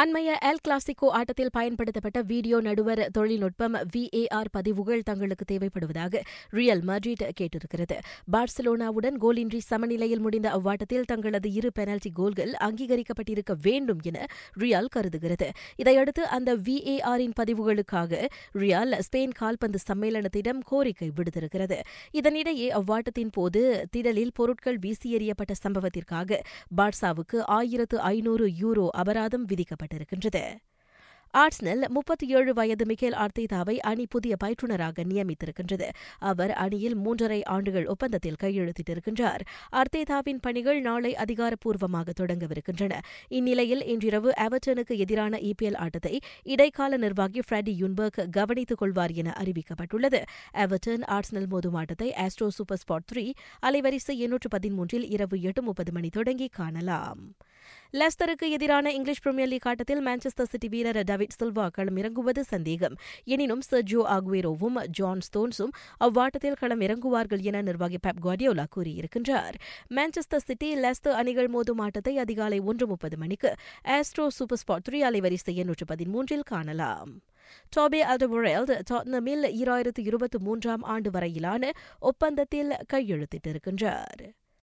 அண்மைய எல்-கிளாசிகோ ஆட்டத்தில் பயன்படுத்தப்பட்ட வீடியோ நடுவர் தொழில்நுட்பம் VAR பதிவுகள் தங்களுக்கு தேவைப்படுவதாக ரியல் மேட்ரிட் கேட்டிருக்கிறது. பார்சலோனாவுடன் கோலின்றி சமநிலையில் முடிந்த அவ்வாட்டத்தில் தங்களது 2 பெனல்டி கோல்கள் அங்கீகரிக்கப்பட்டிருக்க வேண்டும் என ரியல் கருதுகிறது. இதையடுத்து அந்த VARஇன் பதிவுகளுக்காக ரியல் ஸ்பெயின் கால்பந்து சம்மேளனத்திடம் கோரிக்கை விடுத்திருக்கிறது. இதனிடையே அவ்வாட்டத்தின் போது திடலில் பொருட்கள் வீசியெறியப்பட்ட சம்பவத்திற்காக பார்சாவுக்கு 1,500 யூரோ அபராதம் விதிக்கப்பட்டிருக்கின்றது. ஆர்சனல் 37 வயது மிகேல் ஆர்டேட்டாவை அணி புதிய பயிற்றுநராக நியமித்திருக்கின்றது. அவர் அணியில் 3.5 ஆண்டுகள் ஒப்பந்தத்தில் கையெழுத்திட்டிருக்கின்றார். ஆர்டேட்டாவின் பணிகள் நாளை அதிகாரப்பூர்வமாக தொடங்கவிருக்கின்றன. இந்நிலையில் இன்றிரவு எவர்டனுக்கு எதிரான EPL ஆட்டத்தை இடைக்கால நிர்வாகி ஃப்ரெடி யுன்பர்க் கவனித்துக் கொள்வார் என அறிவிக்கப்பட்டுள்ளது. எவர்டன் ஆர்சனல் மோதும் ஆட்டத்தை ஆஸ்ட்ரோ சூப்பர் ஸ்பாட் 3 அலைவரிசை 813 இரவு 8:30 மணி தொடங்கி காணலாம். லெஸ்டருக்கு எதிரான இங்கிலீஷ் பிரீமியர் லீக் ஆட்டத்தில் மான்செஸ்டர் சிட்டி வீரர் டேவிட் சில்வா களமிறங்குவது சந்தேகம். எனினும் செர்ஜியோ ஆகுவேரோவும் ஜான் ஸ்டோன்ஸும் அவ்வாட்டத்தில் களமிறங்குவார்கள் என நிர்வாகி பெப் குவார்டியோலா கூறியிருக்கின்றார். மான்செஸ்டர் சிட்டி லெஸ்டர் அணிகள் மோதும் ஆட்டத்தை அதிகாலை 1:30 மணிக்கு ஆஸ்ட்ரோ சூப்பர் ஸ்பாட் 3 அலைவரிசை 813 காணலாம். டோபி ஆல்டர்வெய்ரல்ட் டாட்டன்ஹமில் 2023 ஆண்டு வரையிலான ஒப்பந்தத்தில் கையெழுத்திட்டிருக்கின்றார்.